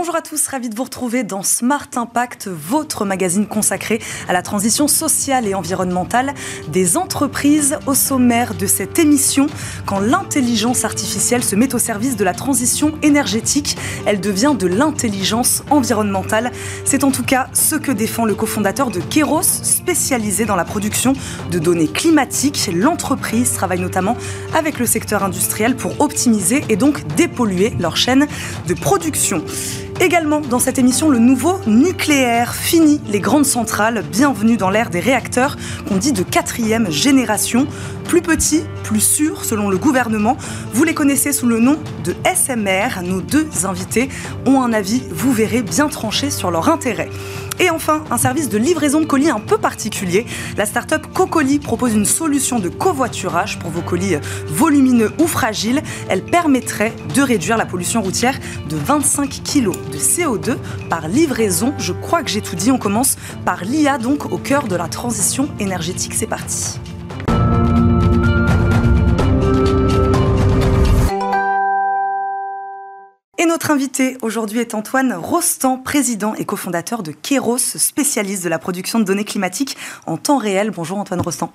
Bonjour à tous, ravi de vous retrouver dans Smart Impact, votre magazine consacré à la transition sociale et environnementale des entreprises. Au sommaire de cette émission, quand l'intelligence artificielle se met au service de la transition énergétique, elle devient de l'intelligence environnementale. C'est en tout cas ce que défend le cofondateur de Kayrros, spécialisé dans la production de données climatiques. L'entreprise travaille notamment avec le secteur industriel pour optimiser et donc dépolluer leur chaîne de production. Également dans cette émission, le nouveau nucléaire. Fini les grandes centrales, bienvenue dans l'ère des réacteurs qu'on dit de 4e génération. Plus petits, plus sûrs selon le gouvernement. Vous les connaissez sous le nom de SMR. Nos deux invités ont un avis, vous verrez, bien tranché sur leur intérêt. Et enfin, un service de livraison de colis un peu particulier. La start-up Cocolis propose une solution de covoiturage pour vos colis volumineux ou fragiles. Elle permettrait de réduire la pollution routière de 25 kg de CO2 par livraison. Je crois que j'ai tout dit. On commence par l'IA, donc au cœur de la transition énergétique. C'est parti. Et notre invité aujourd'hui est Antoine Rostand, président et cofondateur de Kayrros, spécialiste de la production de données climatiques en temps réel. Bonjour Antoine Rostand.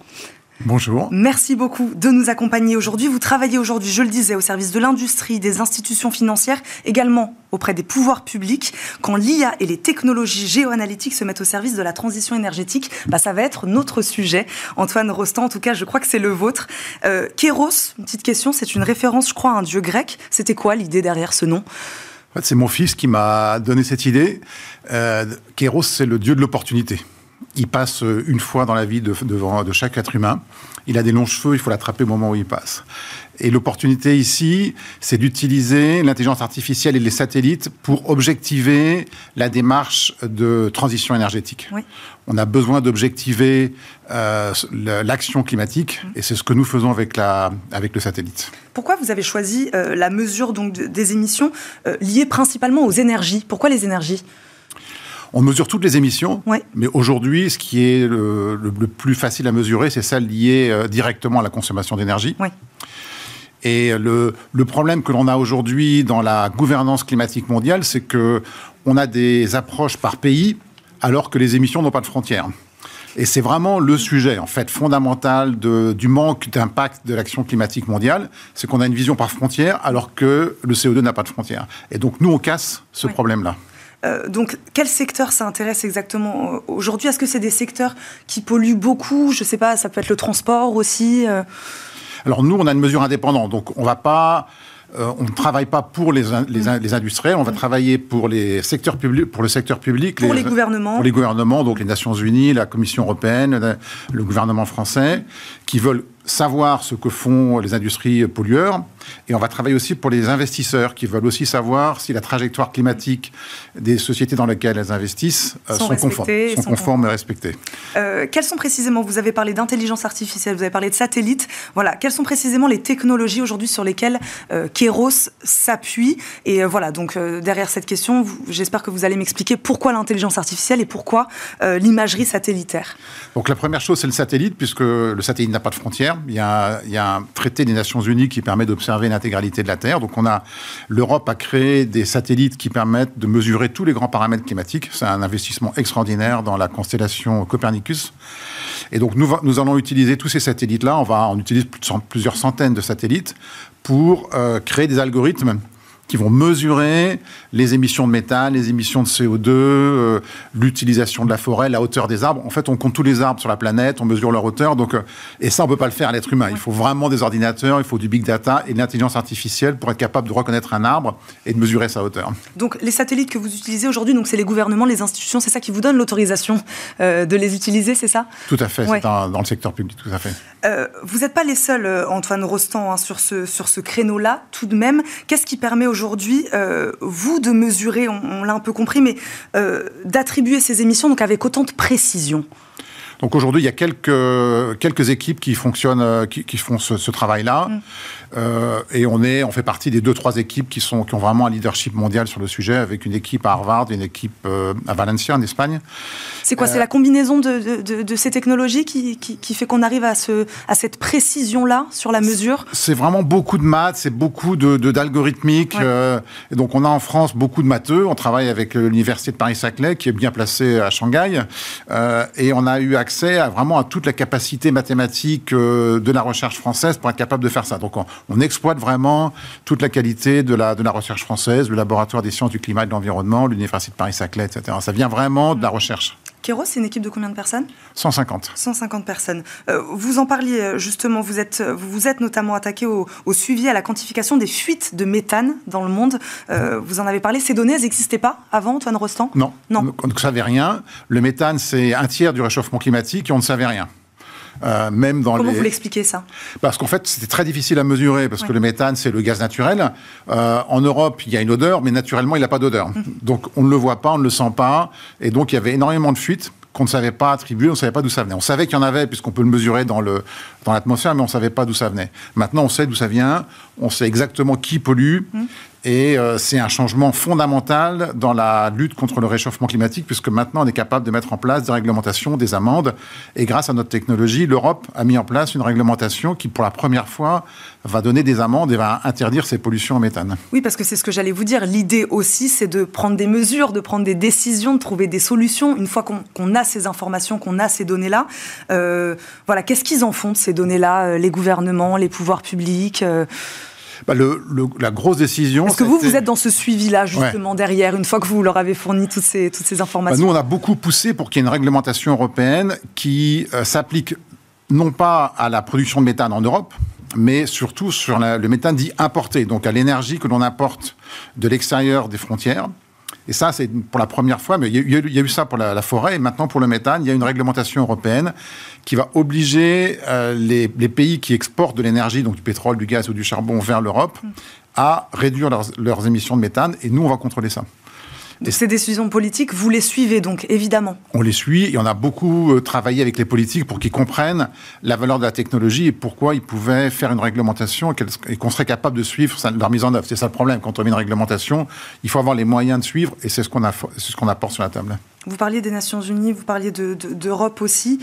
Bonjour. Merci beaucoup de nous accompagner aujourd'hui. Vous travaillez aujourd'hui, je le disais, au service de l'industrie, des institutions financières, également auprès des pouvoirs publics. Quand l'IA et les technologies géoanalytiques se mettent au service de la transition énergétique, ça va être notre sujet. Antoine Rostand, en tout cas, je crois que c'est le vôtre. Kayrros, une petite question, c'est une référence, je crois, à un dieu grec. C'était quoi l'idée derrière ce nom ? En fait, c'est mon fils qui m'a donné cette idée. Kayrros, c'est le dieu de l'opportunité. Il passe une fois dans la vie de chaque être humain. Il a des longs cheveux, il faut l'attraper au moment où il passe. Et l'opportunité ici, c'est d'utiliser l'intelligence artificielle et les satellites pour objectiver la démarche de transition énergétique. Oui. On a besoin d'objectiver l'action climatique, et c'est ce que nous faisons avec le satellite. Pourquoi vous avez choisi la mesure donc, des émissions liées principalement aux énergies ? Pourquoi les énergies ? On mesure toutes les émissions, ouais. Mais aujourd'hui, ce qui est le plus facile à mesurer, c'est celle liée directement à la consommation d'énergie. Ouais. Et le problème que l'on a aujourd'hui dans la gouvernance climatique mondiale, c'est qu'on a des approches par pays, alors que les émissions n'ont pas de frontières. Et c'est vraiment le sujet, en fait, fondamental du manque d'impact de l'action climatique mondiale. C'est qu'on a une vision par frontière, alors que le CO2 n'a pas de frontières. Et donc, nous, on casse ce problème-là. Donc, quel secteur ça intéresse exactement aujourd'hui ? Est-ce que c'est des secteurs qui polluent beaucoup ? Je ne sais pas, ça peut être le transport aussi. Alors, nous, on a une mesure indépendante. Donc, on ne travaille pas pour les industriels. On va travailler pour le secteur public. Pour les gouvernements. Pour les gouvernements, donc les Nations Unies, la Commission européenne, le gouvernement français, qui veulent savoir ce que font les industries pollueurs. Et on va travailler aussi pour les investisseurs qui veulent aussi savoir si la trajectoire climatique des sociétés dans lesquelles elles investissent sont conformes et respectées. Quelles sont précisément, vous avez parlé d'intelligence artificielle, vous avez parlé de satellites, voilà, quelles sont précisément les technologies aujourd'hui sur lesquelles Kayrros s'appuie ? Et voilà, donc derrière cette question, j'espère que vous allez m'expliquer pourquoi l'intelligence artificielle et pourquoi l'imagerie satellitaire. Donc la première chose, c'est le satellite, puisque le satellite n'a pas de frontières. Il y a un traité des Nations Unies qui permet d'observer l'intégralité de la Terre. Donc l'Europe a créé des satellites qui permettent de mesurer tous les grands paramètres climatiques. C'est un investissement extraordinaire dans la constellation Copernicus. Et donc nous allons utiliser tous ces satellites-là. On utilise plusieurs centaines de satellites pour créer des algorithmes qui vont mesurer les émissions de méthane, les émissions de CO2, l'utilisation de la forêt, la hauteur des arbres. En fait, on compte tous les arbres sur la planète, on mesure leur hauteur. Donc, et ça, on ne peut pas le faire à l'être humain. Il faut vraiment des ordinateurs, il faut du big data et de l'intelligence artificielle pour être capable de reconnaître un arbre et de mesurer sa hauteur. Donc, les satellites que vous utilisez aujourd'hui, donc c'est les gouvernements, les institutions, c'est ça qui vous donne l'autorisation de les utiliser, c'est ça ? Tout à fait, c'est dans le secteur public, tout à fait. Vous n'êtes pas les seuls, Antoine Rostand, hein, sur ce créneau-là, tout de même. Qu'est-ce qui permet aujourd'hui, vous, de mesurer, on l'a un peu compris, mais d'attribuer ces émissions donc, avec autant de précision ? Donc aujourd'hui, il y a quelques équipes qui fonctionnent, qui font ce travail-là. Mmh. Et on fait partie des 2-3 équipes qui ont vraiment un leadership mondial sur le sujet, avec une équipe à Harvard, une équipe à Valencia, en Espagne. C'est quoi ? C'est la combinaison de ces technologies qui fait qu'on arrive à cette précision-là sur la mesure ? C'est vraiment beaucoup de maths, c'est beaucoup d'algorithmique. Ouais. Et donc on a en France beaucoup de matheux. On travaille avec l'université de Paris-Saclay, qui est bien placée à Shanghai. Et on a eu accès vraiment à toute la capacité mathématique de la recherche française pour être capable de faire ça. Donc on exploite vraiment toute la qualité de la recherche française, le laboratoire des sciences du climat et de l'environnement, l'université de Paris-Saclay, etc. Ça vient vraiment de la recherche. Kayrros, c'est une équipe de combien de personnes ? 150. 150 personnes. Vous en parliez justement, vous êtes notamment attaqué au suivi, à la quantification des fuites de méthane dans le monde. Vous en avez parlé, ces données, elles n'existaient pas avant, Antoine Rostand ? Non. On ne savait rien. Le méthane, c'est un tiers du réchauffement climatique et on ne savait rien. Même dans Comment vous l'expliquez, ça ? Parce qu'en fait, c'était très difficile à mesurer, parce que le méthane, c'est le gaz naturel. En Europe, il y a une odeur, mais naturellement, il n'a pas d'odeur. Donc, on ne le voit pas, on ne le sent pas. Et donc, il y avait énormément de fuites qu'on ne savait pas attribuer, on ne savait pas d'où ça venait. On savait qu'il y en avait, puisqu'on peut le mesurer dans l'atmosphère, mais on ne savait pas d'où ça venait. Maintenant, on sait d'où ça vient, on sait exactement qui pollue, et c'est un changement fondamental dans la lutte contre le réchauffement climatique, puisque maintenant, on est capable de mettre en place des réglementations, des amendes, et grâce à notre technologie, l'Europe a mis en place une réglementation qui, pour la première fois, va donner des amendes et va interdire ces pollutions au méthane. Oui, parce que c'est ce que j'allais vous dire. L'idée aussi, c'est de prendre des mesures, de prendre des décisions, de trouver des solutions. Une fois qu'on a ces informations, qu'on a ces données-là, qu'est-ce qu'ils en font de ces données-là, les gouvernements, les pouvoirs publics la grosse décision... Est-ce que vous êtes dans ce suivi-là, justement, derrière, une fois que vous leur avez fourni toutes ces informations ? Nous, on a beaucoup poussé pour qu'il y ait une réglementation européenne qui s'applique non pas à la production de méthane en Europe, mais surtout sur le méthane dit importé, donc à l'énergie que l'on importe de l'extérieur des frontières. Et ça, c'est pour la première fois, mais il y a eu ça pour la forêt, et maintenant pour le méthane, il y a une réglementation européenne qui va obliger les pays qui exportent de l'énergie, donc du pétrole, du gaz ou du charbon vers l'Europe, à réduire leurs émissions de méthane, et nous, on va contrôler ça. Donc ces décisions politiques, vous les suivez donc, évidemment. On les suit et on a beaucoup travaillé avec les politiques pour qu'ils comprennent la valeur de la technologie et pourquoi ils pouvaient faire une réglementation et qu'on serait capable de suivre leur mise en œuvre. C'est ça le problème. Quand on met une réglementation, il faut avoir les moyens de suivre et c'est ce qu'on apporte sur la table. Vous parliez des Nations Unies, vous parliez d'Europe aussi.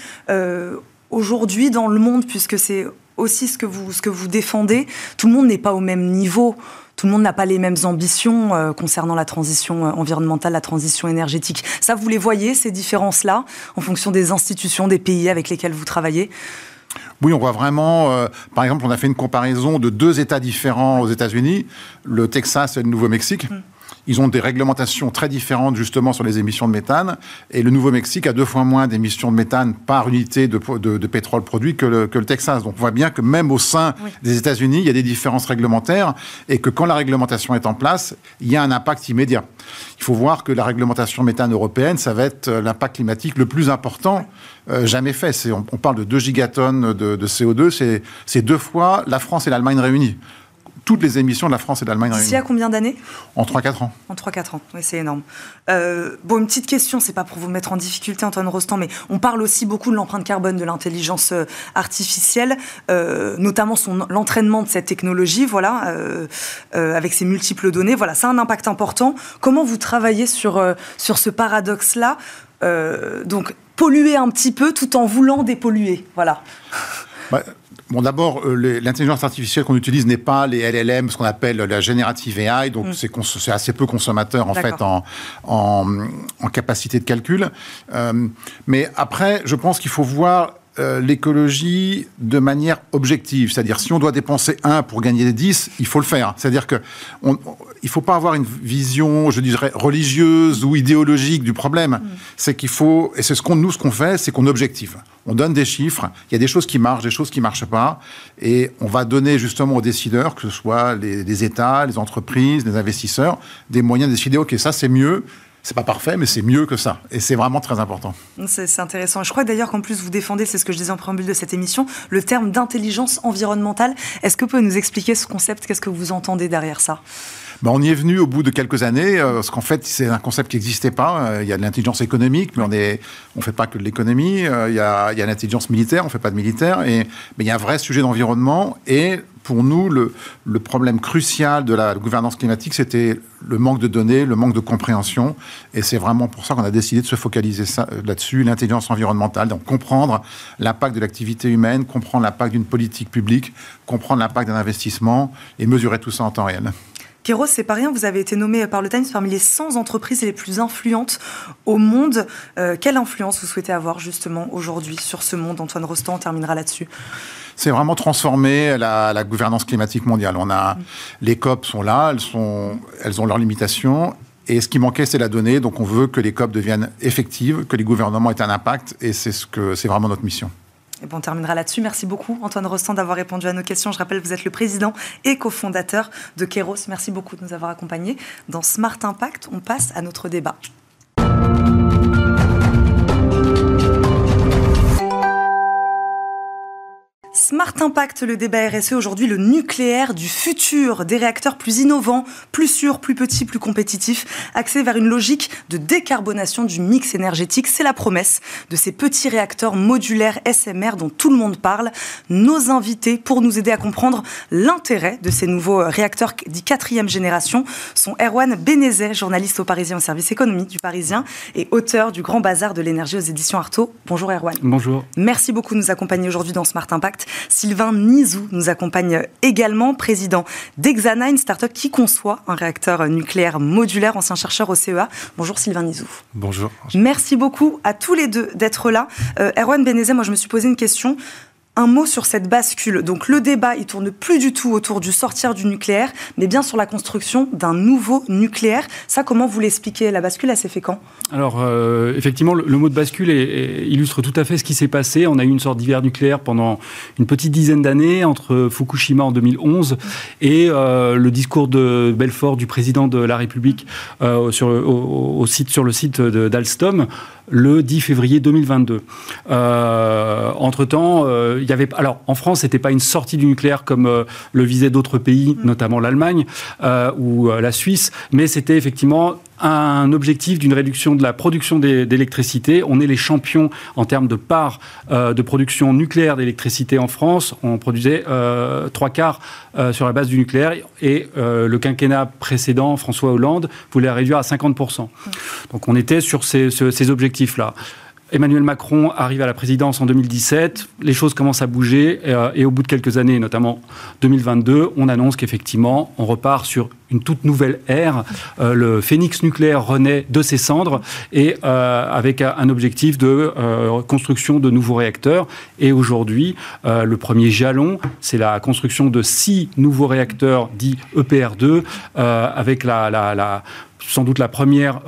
Aujourd'hui, dans le monde, puisque c'est aussi ce que vous défendez, tout le monde n'est pas au même niveau. Tout le monde n'a pas les mêmes ambitions concernant la transition environnementale, la transition énergétique. Ça, vous les voyez, ces différences-là, en fonction des institutions, des pays avec lesquels vous travaillez ? Oui, on voit vraiment... par exemple, on a fait une comparaison de 2 États différents aux États-Unis, le Texas et le Nouveau-Mexique. Ils ont des réglementations très différentes, justement, sur les émissions de méthane. Et le Nouveau-Mexique a 2 fois moins d'émissions de méthane par unité de pétrole produit que le Texas. Donc, on voit bien que même au sein des États-Unis, il y a des différences réglementaires et que quand la réglementation est en place, il y a un impact immédiat. Il faut voir que la réglementation méthane européenne, ça va être l'impact climatique le plus important jamais fait. On parle de 2 gigatonnes de CO2. C'est 2 fois la France et l'Allemagne réunies. Toutes les émissions de la France et de l'Allemagne réunies. D'ici à combien d'années ? En 3-4 ans. En 3-4 ans, oui, c'est énorme. Une petite question, c'est pas pour vous mettre en difficulté, Antoine Rostand, mais on parle aussi beaucoup de l'empreinte carbone, de l'intelligence artificielle, notamment l'entraînement de cette technologie, avec ses multiples données. Voilà, ça a un impact important. Comment vous travaillez sur ce paradoxe-là ? Donc, polluer un petit peu tout en voulant dépolluer, voilà. D'abord, l'intelligence artificielle qu'on utilise n'est pas les LLM, ce qu'on appelle la générative AI, donc c'est assez peu consommateur en fait en capacité de calcul. Mais après, je pense qu'il faut voir l'écologie de manière objective, c'est-à-dire si on doit dépenser 1 pour gagner 10, il faut le faire. C'est-à-dire qu'il ne faut pas avoir une vision, je dirais, religieuse ou idéologique du problème. C'est qu'il faut, et c'est ce qu'on fait, c'est qu'on objective. On donne des chiffres, il y a des choses qui marchent, des choses qui ne marchent pas, et on va donner justement aux décideurs, que ce soit les États, les entreprises, les investisseurs, des moyens de décider, ok, ça c'est mieux. C'est pas parfait, mais c'est mieux que ça. Et c'est vraiment très important. C'est intéressant. Je crois d'ailleurs qu'en plus, vous défendez, c'est ce que je disais en préambule de cette émission, le terme d'intelligence environnementale. Est-ce que vous pouvez nous expliquer ce concept ? Qu'est-ce que vous entendez derrière ça ? ben, on y est venu au bout de quelques années, parce qu'en fait, c'est un concept qui n'existait pas. Il y a de l'intelligence économique, mais on ne fait pas que de l'économie. Il y a l'intelligence militaire, on ne fait pas de militaire. Mais il y a un vrai sujet d'environnement. Et pour nous, le problème crucial de la gouvernance climatique, c'était le manque de données, le manque de compréhension. Et c'est vraiment pour ça qu'on a décidé de se focaliser là-dessus, l'intelligence environnementale. Donc comprendre l'impact de l'activité humaine, comprendre l'impact d'une politique publique, comprendre l'impact d'un investissement et mesurer tout ça en temps réel. Kayrros, c'est pas rien, vous avez été nommé par le Times parmi les 100 entreprises les plus influentes au monde. Quelle influence vous souhaitez avoir justement aujourd'hui sur ce monde ? Antoine Rostand, on terminera là-dessus. C'est vraiment transformer la gouvernance climatique mondiale. Les COP sont là, elles ont leurs limitations. Et ce qui manquait, c'est la donnée. Donc on veut que les COP deviennent effectives, que les gouvernements aient un impact. Et c'est vraiment notre mission. Et bon, on terminera là-dessus. Merci beaucoup, Antoine Rostand, d'avoir répondu à nos questions. Je rappelle, vous êtes le président et cofondateur de Kayrros. Merci beaucoup de nous avoir accompagnés. Dans Smart Impact, on passe à notre débat. Smart Impact, le débat RSE, aujourd'hui le nucléaire du futur, des réacteurs plus innovants, plus sûrs, plus petits, plus compétitifs, axés vers une logique de décarbonation du mix énergétique. C'est la promesse de ces petits réacteurs modulaires SMR dont tout le monde parle. Nos invités, pour nous aider à comprendre l'intérêt de ces nouveaux réacteurs dits 4e génération, sont Erwan Benezet, journaliste au Parisien au service économique du Parisien et auteur du Grand Bazar de l'énergie aux éditions Artaud. Bonjour Erwan. Bonjour. Merci beaucoup de nous accompagner aujourd'hui dans Smart Impact. Sylvain Nizou nous accompagne également, président d'Hexana, une start-up qui conçoit un réacteur nucléaire modulaire, ancien chercheur au CEA. Bonjour Sylvain Nizou. Bonjour. Merci beaucoup à tous les deux d'être là. Erwan Benezet, moi je me suis posé une question. Un mot sur cette bascule. Donc le débat, il tourne plus du tout autour du sortir du nucléaire, mais bien sur la construction d'un nouveau nucléaire. Ça, comment vous l'expliquez ? La bascule, elle s'est fait quand ? Alors, effectivement, le mot de bascule illustre tout à fait ce qui s'est passé. On a eu une sorte d'hiver nucléaire pendant une petite dizaine d'années, entre Fukushima en 2011 et le discours de Belfort, du président de la République, sur le site d'Alstom, le 10 février 2022. Entre-temps, alors, en France, ce n'était pas une sortie du nucléaire comme le visaient d'autres pays, notamment l'Allemagne ou la Suisse, mais c'était effectivement un objectif d'une réduction de la production d'électricité. On est les champions en termes de part de production nucléaire d'électricité en France. On produisait 3/4 sur la base du nucléaire et le quinquennat précédent, François Hollande, voulait la réduire à 50%. Donc on était sur ces objectifs-là. Emmanuel Macron arrive à la présidence en 2017, les choses commencent à bouger et au bout de quelques années, notamment 2022, on annonce qu'effectivement, on repart sur une toute nouvelle ère. Le phénix nucléaire renaît de ses cendres et avec un objectif de construction de nouveaux réacteurs. Et aujourd'hui, le premier jalon, c'est la construction de 6 nouveaux réacteurs dits EPR2 avec sans doute la première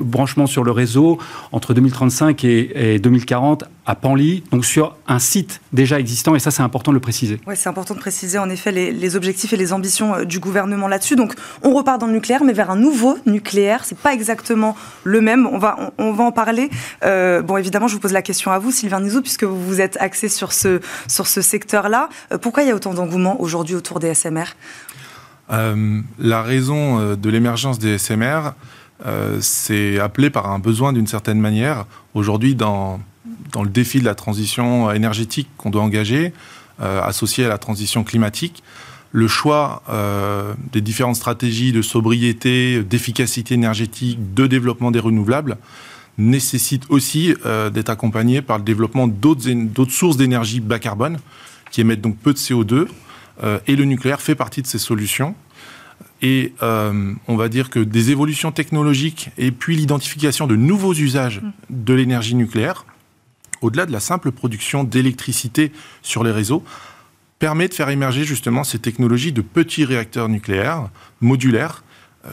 branchement sur le réseau entre 2035 et 2040 à Penly, donc sur un site déjà existant, et ça c'est important de le préciser. Oui, c'est important de préciser en effet les objectifs et les ambitions du gouvernement là-dessus. Donc on repart dans le nucléaire, mais vers un nouveau nucléaire, c'est pas exactement le même, on va en parler. Bon, évidemment, je vous pose la question à vous, Sylvain Nizou, puisque vous vous êtes axé sur ce secteur-là. Pourquoi il y a autant d'engouement aujourd'hui autour des SMR ? La raison de l'émergence des SMR, c'est appelé par un besoin d'une certaine manière. Aujourd'hui, dans le défi de la transition énergétique qu'on doit engager, associé à la transition climatique, le choix des différentes stratégies de sobriété, d'efficacité énergétique, de développement des renouvelables, nécessite aussi d'être accompagné par le développement d'autres sources d'énergie bas carbone, qui émettent donc peu de CO2. Et le nucléaire fait partie de ces solutions. Et on va dire que des évolutions technologiques et puis l'identification de nouveaux usages de l'énergie nucléaire, au-delà de la simple production d'électricité sur les réseaux, permet de faire émerger justement ces technologies de petits réacteurs nucléaires modulaires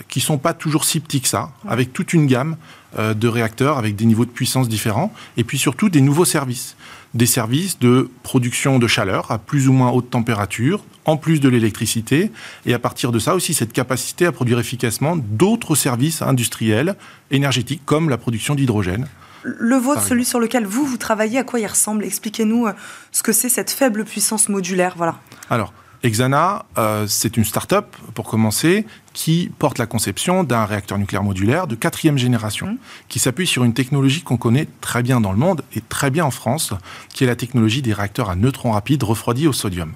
qui ne sont pas toujours si petits que ça, avec toute une gamme de réacteurs avec des niveaux de puissance différents et puis surtout des nouveaux services. Des services de production de chaleur à plus ou moins haute température, en plus de l'électricité, et à partir de ça aussi cette capacité à produire efficacement d'autres services industriels, énergétiques, comme la production d'hydrogène. Le vôtre, celui sur lequel vous travaillez, à quoi il ressemble ? Expliquez-nous ce que c'est cette faible puissance modulaire. Voilà. Alors, Hexana, c'est une start-up, pour commencer, qui porte la conception d'un réacteur nucléaire modulaire de 4e génération, qui s'appuie sur une technologie qu'on connaît très bien dans le monde et très bien en France, qui est la technologie des réacteurs à neutrons rapides refroidis au sodium.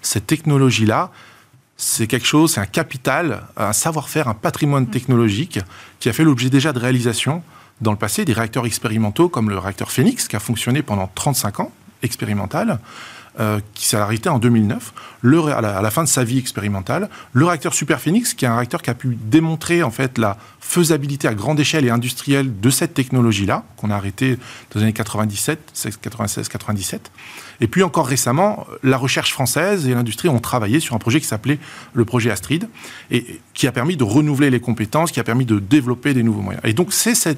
Cette technologie-là, c'est quelque chose, c'est un capital, un savoir-faire, un patrimoine technologique qui a fait l'objet déjà de réalisations dans le passé, des réacteurs expérimentaux comme le réacteur Phénix, qui a fonctionné pendant 35 ans, expérimental, qui s'est arrêté en 2009, à la fin de sa vie expérimentale. Le réacteur Super Phénix, qui est un réacteur qui a pu démontrer en fait la faisabilité à grande échelle et industrielle de cette technologie-là, qu'on a arrêté dans les années 96-97. Et puis encore récemment, la recherche française et l'industrie ont travaillé sur un projet qui s'appelait le projet Astrid, et qui a permis de renouveler les compétences, qui a permis de développer des nouveaux moyens. Et donc c'est ce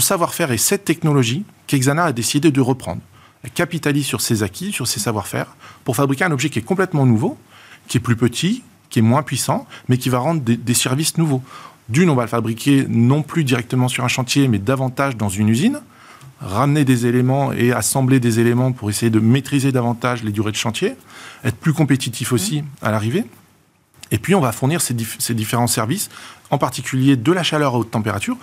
savoir-faire et cette technologie qu'Hexana a décidé de reprendre. Elle capitalise sur ses acquis, sur ses savoir-faire, pour fabriquer un objet qui est complètement nouveau, qui est plus petit, qui est moins puissant, mais qui va rendre des services nouveaux. D'une, on va le fabriquer non plus directement sur un chantier, mais davantage dans une usine, ramener des éléments et assembler des éléments pour essayer de maîtriser davantage les durées de chantier, être plus compétitif aussi à l'arrivée. Et puis, on va fournir ces différents services, en particulier de la chaleur à haute température,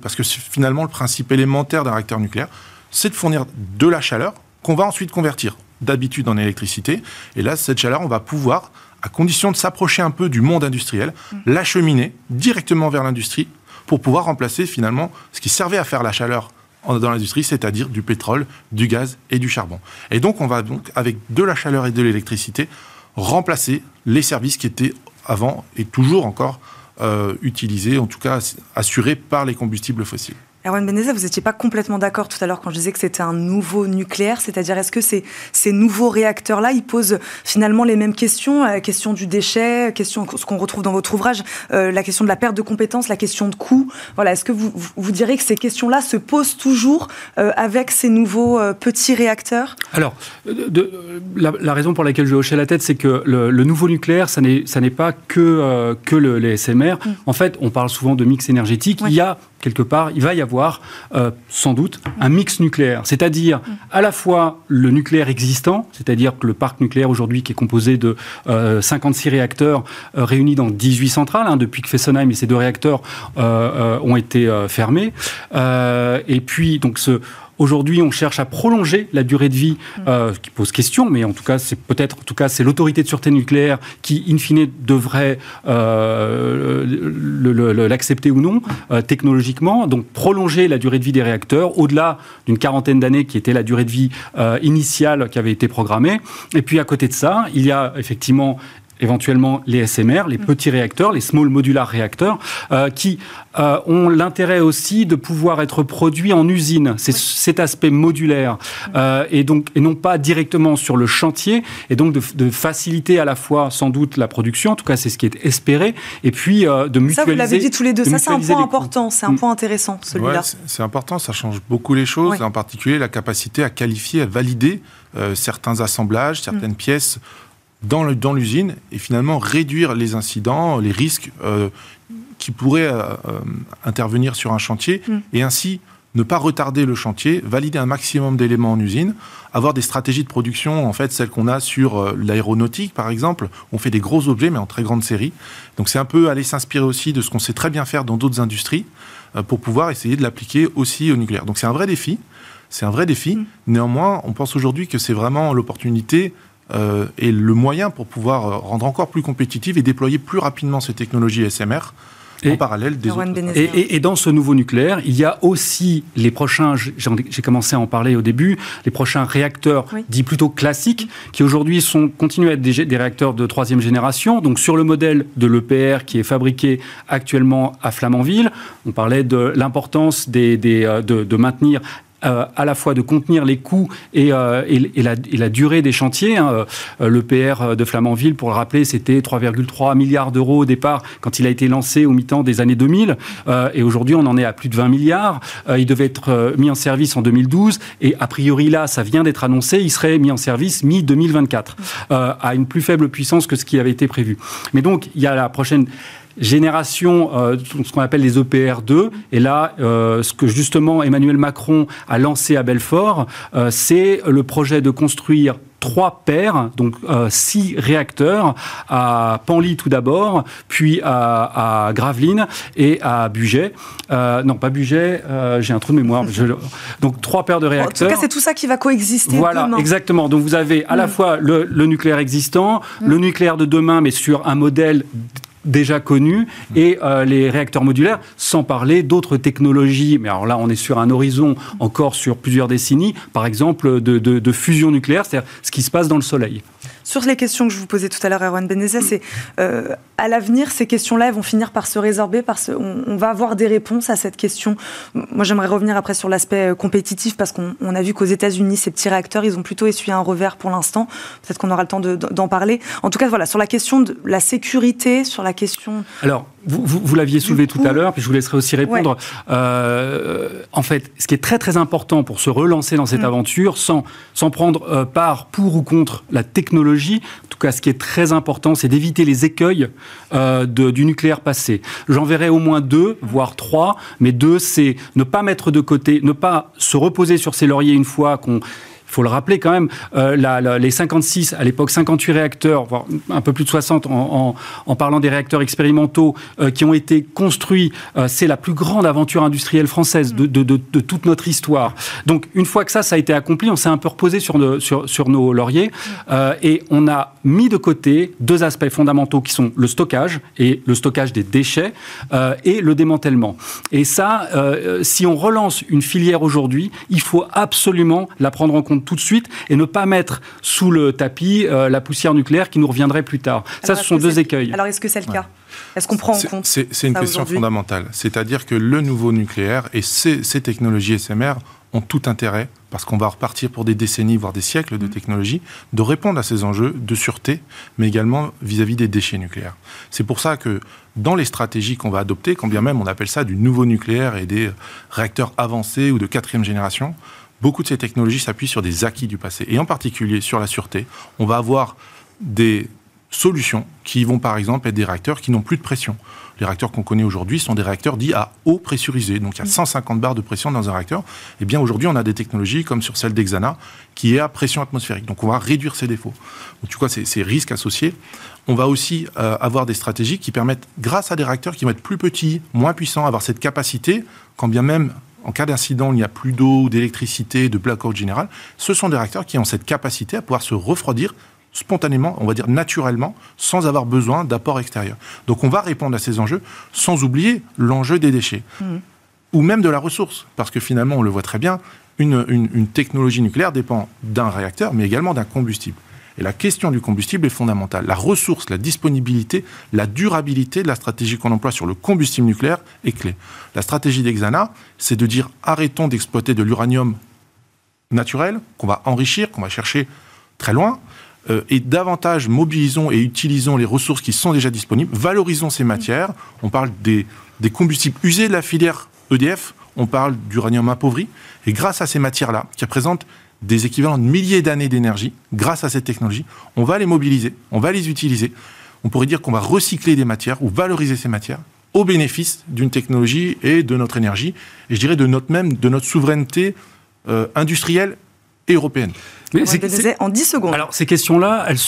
parce que c'est finalement le principe élémentaire d'un réacteur nucléaire, c'est de fournir de la chaleur, qu'on va ensuite convertir d'habitude en électricité. Et là, cette chaleur, on va pouvoir, à condition de s'approcher un peu du monde industriel, l'acheminer directement vers l'industrie pour pouvoir remplacer finalement ce qui servait à faire la chaleur dans l'industrie, c'est-à-dire du pétrole, du gaz et du charbon. Et donc, on va avec de la chaleur et de l'électricité, remplacer les services qui étaient avant et toujours encore utilisés, en tout cas assurés par les combustibles fossiles. Erwan Benezet, vous n'étiez pas complètement d'accord tout à l'heure quand je disais que c'était un nouveau nucléaire, c'est-à-dire est-ce que ces nouveaux réacteurs-là, ils posent finalement les mêmes questions, la question du déchet, question, ce qu'on retrouve dans votre ouvrage, la question de la perte de compétences, la question de coût. Voilà, est-ce que vous direz que ces questions-là se posent toujours avec ces nouveaux petits réacteurs ? Alors, la raison pour laquelle je hochais la tête, c'est que le nouveau nucléaire, ça n'est pas que les SMR. En fait, on parle souvent de mix énergétique. Ouais. Quelque part, il va y avoir sans doute un mix nucléaire, c'est-à-dire à la fois le nucléaire existant, c'est-à-dire que le parc nucléaire aujourd'hui qui est composé de 56 réacteurs réunis dans 18 centrales, depuis que Fessenheim et ces 2 réacteurs ont été fermés, et puis donc Aujourd'hui, on cherche à prolonger la durée de vie, qui pose question, mais en tout cas, c'est l'autorité de sûreté nucléaire qui, in fine, devrait l'accepter ou non, technologiquement. Donc, prolonger la durée de vie des réacteurs, au-delà d'une 40aine d'années qui était la durée de vie initiale qui avait été programmée. Et puis, à côté de ça, il y a effectivement éventuellement les SMR, les petits réacteurs, les small modular réacteurs, qui ont l'intérêt aussi de pouvoir être produits en usine. C'est cet aspect modulaire. Et non pas directement sur le chantier, et donc de faciliter à la fois, sans doute, la production, en tout cas c'est ce qui est espéré, et puis de mutualiser. Ça, vous l'avez dit tous les deux, ça c'est un point important, c'est un point intéressant, celui-là. Ouais, c'est important, ça change beaucoup les choses, en particulier la capacité à qualifier, à valider certains assemblages, certaines pièces, dans l'usine, et finalement réduire les incidents, les risques qui pourraient intervenir sur un chantier, et ainsi ne pas retarder le chantier, valider un maximum d'éléments en usine, avoir des stratégies de production, en fait, celles qu'on a sur l'aéronautique, par exemple. On fait des gros objets, mais en très grande série. Donc c'est un peu aller s'inspirer aussi de ce qu'on sait très bien faire dans d'autres industries, pour pouvoir essayer de l'appliquer aussi au nucléaire. Donc c'est un vrai défi. Néanmoins, on pense aujourd'hui que c'est vraiment l'opportunité et le moyen pour pouvoir rendre encore plus compétitive et déployer plus rapidement ces technologies SMR en parallèle des autres. Et dans ce nouveau nucléaire, il y a aussi les prochains, j'ai commencé à en parler au début, les prochains réacteurs dits plutôt classiques, qui aujourd'hui continuent à être des réacteurs de 3e génération, donc sur le modèle de l'EPR qui est fabriqué actuellement à Flamanville. On parlait de l'importance de maintenir à la fois de contenir les coûts et la durée des chantiers. L'EPR de Flamanville, pour le rappeler, c'était 3,3 milliards d'euros au départ quand il a été lancé au mi-temps des années 2000. Et aujourd'hui, on en est à plus de 20 milliards. Il devait être mis en service en 2012. Et a priori, là, ça vient d'être annoncé, il serait mis en service mi-2024, à une plus faible puissance que ce qui avait été prévu. Mais donc, il y a la prochaine génération, ce qu'on appelle les EPR2, et là, ce que justement Emmanuel Macron a lancé à Belfort, c'est le projet de construire 3 paires, donc 6 réacteurs, à Penly tout d'abord, puis à Gravelines et à Bugey. Non, pas Bugey, j'ai un trou de mémoire. Donc 3 paires de réacteurs. En tout cas, c'est tout ça qui va coexister demain. Exactement. Donc vous avez à la fois le nucléaire existant, le nucléaire de demain, mais sur un modèle déjà connus, et les réacteurs modulaires, sans parler d'autres technologies. Mais alors là, on est sur un horizon encore sur plusieurs décennies, par exemple de fusion nucléaire, c'est-à-dire ce qui se passe dans le soleil. Sur les questions que je vous posais tout à l'heure, Erwan Benezet, c'est à l'avenir, ces questions-là, elles vont finir par se résorber, on va avoir des réponses à cette question. Moi, j'aimerais revenir après sur l'aspect compétitif, parce qu'on a vu qu'aux États-Unis, ces petits réacteurs, ils ont plutôt essuyé un revers pour l'instant. Peut-être qu'on aura le temps d'en parler. En tout cas, voilà, sur la question de la sécurité, sur la question... Alors, vous l'aviez soulevé tout à l'heure, puis je vous laisserai aussi répondre. Ouais. En fait, ce qui est très très important pour se relancer dans cette aventure, sans prendre part pour ou contre la technologie, en tout cas ce qui est très important, c'est d'éviter les écueils du nucléaire passé. J'en verrai au moins 2, voire 3, mais 2, c'est ne pas mettre de côté, ne pas se reposer sur ses lauriers une fois qu'on... Il faut le rappeler quand même, les 56, à l'époque 58 réacteurs, voire un peu plus de 60 en parlant des réacteurs expérimentaux qui ont été construits, c'est la plus grande aventure industrielle française de toute notre histoire. Donc une fois que ça a été accompli, on s'est un peu reposé sur nos lauriers et on a mis de côté 2 aspects fondamentaux qui sont le stockage et le stockage des déchets et le démantèlement. Et ça, si on relance une filière aujourd'hui, il faut absolument la prendre en compte tout de suite et ne pas mettre sous le tapis la poussière nucléaire qui nous reviendrait plus tard. Alors, ça, ce sont 2 écueils. Alors, est-ce que c'est le cas ? Est-ce qu'on prend en compte ? C'est une question fondamentale. C'est-à-dire que le nouveau nucléaire et ces technologies SMR ont tout intérêt, parce qu'on va repartir pour des décennies, voire des siècles de technologie, de répondre à ces enjeux de sûreté, mais également vis-à-vis des déchets nucléaires. C'est pour ça que dans les stratégies qu'on va adopter, quand bien même on appelle ça du nouveau nucléaire et des réacteurs avancés ou de 4e génération, beaucoup de ces technologies s'appuient sur des acquis du passé, et en particulier sur la sûreté. On va avoir des solutions qui vont par exemple être des réacteurs qui n'ont plus de pression. Les réacteurs qu'on connaît aujourd'hui sont des réacteurs dits à eau pressurisée, donc il y a 150 bars de pression dans un réacteur. Eh bien aujourd'hui, on a des technologies comme sur celle d'Hexana qui est à pression atmosphérique, donc on va réduire ses défauts. Donc tu vois, ces risques associés. On va aussi avoir des stratégies qui permettent, grâce à des réacteurs qui vont être plus petits, moins puissants, avoir cette capacité, quand bien même... En cas d'incident, il n'y a plus d'eau, d'électricité, de blackout général. Ce sont des réacteurs qui ont cette capacité à pouvoir se refroidir spontanément, on va dire naturellement, sans avoir besoin d'apport extérieur. Donc on va répondre à ces enjeux, sans oublier l'enjeu des déchets. Ou même de la ressource, parce que finalement, on le voit très bien, une technologie nucléaire dépend d'un réacteur, mais également d'un combustible. Et la question du combustible est fondamentale. La ressource, la disponibilité, la durabilité de la stratégie qu'on emploie sur le combustible nucléaire est clé. La stratégie d'Hexana, c'est de dire arrêtons d'exploiter de l'uranium naturel, qu'on va enrichir, qu'on va chercher très loin, et davantage mobilisons et utilisons les ressources qui sont déjà disponibles, valorisons ces matières. On parle des combustibles usés de la filière EDF, on parle d'uranium appauvri, et grâce à ces matières-là, qui représentent des équivalents de milliers d'années d'énergie, grâce à cette technologie, on va les mobiliser, on va les utiliser. On pourrait dire qu'on va recycler des matières ou valoriser ces matières au bénéfice d'une technologie et de notre énergie, et je dirais de notre souveraineté industrielle et européenne. Mais en 10 secondes. Alors, ces questions-là, elles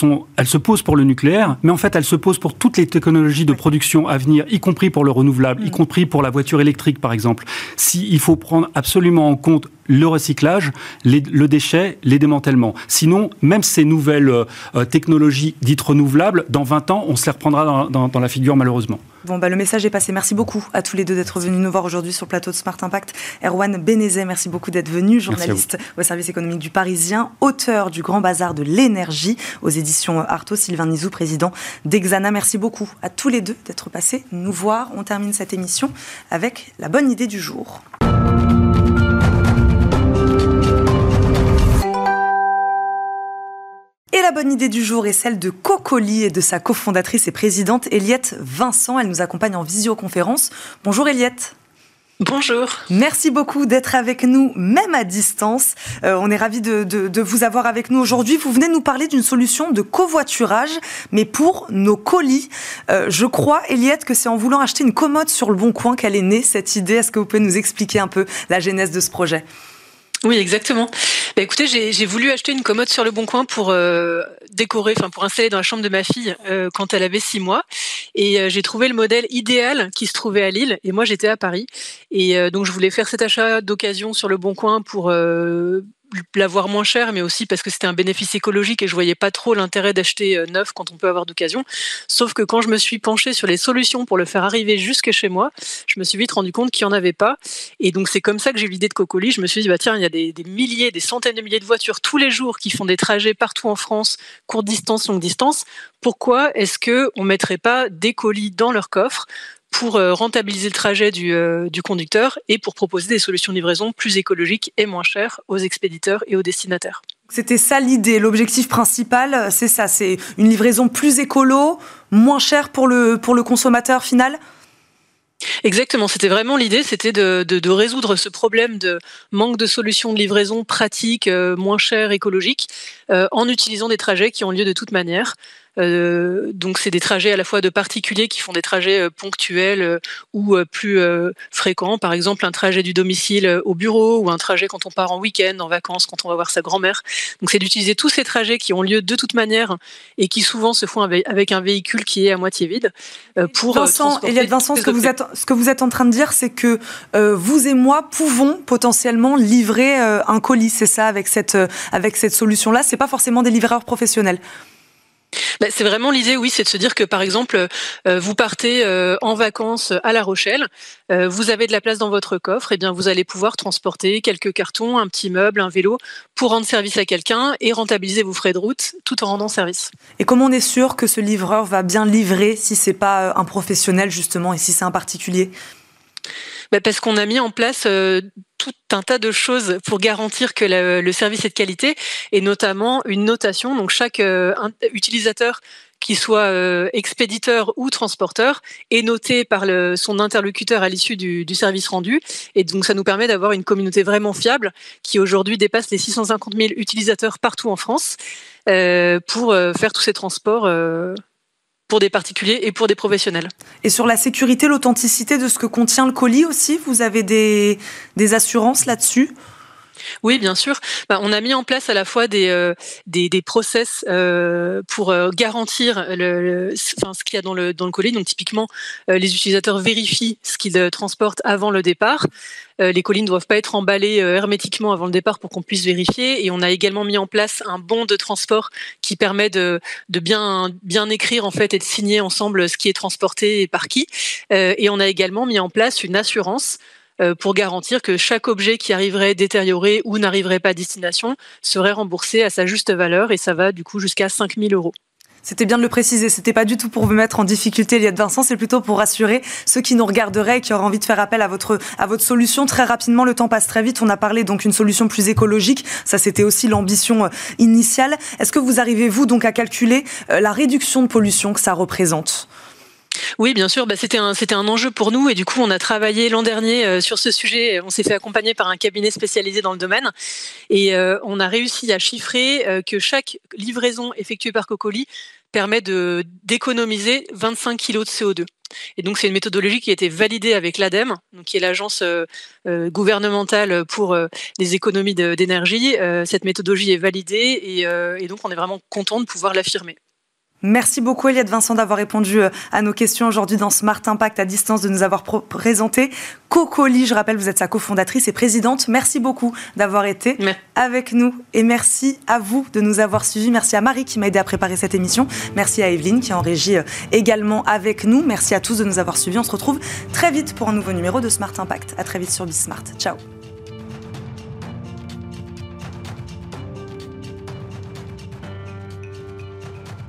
se posent pour le nucléaire, mais en fait, elles se posent pour toutes les technologies de production à venir, y compris pour le renouvelable, y compris pour la voiture électrique, par exemple. Il faut prendre absolument en compte le recyclage, le déchet, les démantèlements. Sinon, même ces nouvelles technologies dites renouvelables, dans 20 ans, on se les reprendra dans la figure, malheureusement. Bon, le message est passé. Merci beaucoup à tous les 2 d'être venus nous voir aujourd'hui sur le plateau de Smart Impact. Erwan Benezet, merci beaucoup d'être venu, journaliste au service économique du Parisien, auteur du Grand Bazar de l'énergie aux éditions Artaud, Sylvain Nizou, président d'Hexana. Merci beaucoup à tous les 2 d'être passés nous voir. On termine cette émission avec la bonne idée du jour. Et la bonne idée du jour est celle de Cocolis et de sa cofondatrice et présidente Eliette Vincent. Elle nous accompagne en visioconférence. Bonjour Eliette. Bonjour. Merci beaucoup d'être avec nous, même à distance. On est ravis de vous avoir avec nous aujourd'hui. Vous venez nous parler d'une solution de covoiturage, mais pour nos colis. Je crois, Eliette, que c'est en voulant acheter une commode sur Le Bon Coin qu'elle est née, cette idée. Est-ce que vous pouvez nous expliquer un peu la genèse de ce projet ? Oui, exactement. Bah, écoutez, j'ai voulu acheter une commode sur Le Bon Coin pour décorer, enfin pour installer dans la chambre de ma fille quand elle avait 6 mois. Et j'ai trouvé le modèle idéal qui se trouvait à Lille. Et moi, j'étais à Paris. Et donc, je voulais faire cet achat d'occasion sur Le Bon Coin pour l'avoir moins cher, mais aussi parce que c'était un bénéfice écologique et je voyais pas trop l'intérêt d'acheter neuf quand on peut avoir d'occasion. Sauf que quand je me suis penchée sur les solutions pour le faire arriver jusque chez moi, je me suis vite rendu compte qu'il n'y en avait pas. Et donc, c'est comme ça que j'ai eu l'idée de Cocolis. Je me suis dit, bah tiens, il y a des milliers, des centaines de milliers de voitures tous les jours qui font des trajets partout en France, courte distance, longue distance. Pourquoi est-ce qu'on ne mettrait pas des colis dans leur coffre pour rentabiliser le trajet du conducteur et pour proposer des solutions de livraison plus écologiques et moins chères aux expéditeurs et aux destinataires. C'était ça l'idée, l'objectif principal, c'est ça, c'est une livraison plus écolo, moins chère pour le consommateur final ? Exactement, c'était vraiment l'idée, c'était de résoudre ce problème de manque de solutions de livraison pratiques, moins chères, écologiques, en utilisant des trajets qui ont lieu de toute manière. Donc c'est des trajets à la fois de particuliers qui font des trajets ponctuels ou plus fréquents, par exemple un trajet du domicile au bureau ou un trajet quand on part en week-end, en vacances, quand on va voir sa grand-mère. Donc c'est d'utiliser tous ces trajets qui ont lieu de toute manière et qui souvent se font avec un véhicule qui est à moitié vide. Eliette Vincent, ce que vous êtes en train de dire, c'est que vous et moi pouvons potentiellement livrer un colis, c'est ça, avec cette solution-là. C'est pas forcément des livreurs professionnels. Ben, c'est vraiment l'idée, oui, c'est de se dire que par exemple, vous partez en vacances à La Rochelle, vous avez de la place dans votre coffre, et bien vous allez pouvoir transporter quelques cartons, un petit meuble, un vélo, pour rendre service à quelqu'un et rentabiliser vos frais de route tout en rendant service. Et comment on est sûr que ce livreur va bien livrer si c'est pas un professionnel justement et si c'est un particulier ? Ben, parce qu'on a mis en place tout un tas de choses pour garantir que le service est de qualité, et notamment une notation. Donc chaque utilisateur, qu'il soit expéditeur ou transporteur, est noté par son interlocuteur à l'issue du service rendu. Et donc ça nous permet d'avoir une communauté vraiment fiable qui aujourd'hui dépasse les 650 000 utilisateurs partout en France pour faire tous ces transports pour des particuliers et pour des professionnels. Et sur la sécurité, l'authenticité de ce que contient le colis aussi, vous avez des assurances là-dessus ? Oui, bien sûr. Bah, on a mis en place à la fois des process pour garantir ce qu'il y a dans le colis. Donc typiquement, les utilisateurs vérifient ce qu'ils transportent avant le départ. Les colis ne doivent pas être emballés hermétiquement avant le départ pour qu'on puisse vérifier. Et on a également mis en place un bon de transport qui permet de bien écrire en fait et de signer ensemble ce qui est transporté et par qui. Et on a également mis en place une assurance pour garantir que chaque objet qui arriverait détérioré ou n'arriverait pas à destination serait remboursé à sa juste valeur, et ça va du coup jusqu'à 5 000 €. C'était bien de le préciser, c'était pas du tout pour vous mettre en difficulté, Eliette Vincent, c'est plutôt pour rassurer ceux qui nous regarderaient et qui auraient envie de faire appel à votre solution. Très rapidement, le temps passe très vite, on a parlé donc d'une solution plus écologique, ça c'était aussi l'ambition initiale. Est-ce que vous arrivez, vous, donc à calculer la réduction de pollution que ça représente ? Oui, bien sûr, bah, c'était un enjeu pour nous, et du coup on a travaillé l'an dernier sur ce sujet, on s'est fait accompagner par un cabinet spécialisé dans le domaine, et on a réussi à chiffrer que chaque livraison effectuée par Cocolis permet d'économiser 25 kg de CO2. Et donc c'est une méthodologie qui a été validée avec l'ADEME, donc qui est l'agence gouvernementale pour les économies d'énergie. Cette méthodologie est validée, et donc on est vraiment content de pouvoir l'affirmer. Merci beaucoup, Eliette Vincent, d'avoir répondu à nos questions aujourd'hui dans Smart Impact à distance, de nous avoir présenté Cocolis. Je rappelle, vous êtes sa cofondatrice et présidente. Merci beaucoup d'avoir été avec nous. Et merci à vous de nous avoir suivis. Merci à Marie qui m'a aidé à préparer cette émission. Merci à Evelyne qui est en régie également avec nous. Merci à tous de nous avoir suivis. On se retrouve très vite pour un nouveau numéro de Smart Impact. À très vite sur Bismart. Ciao.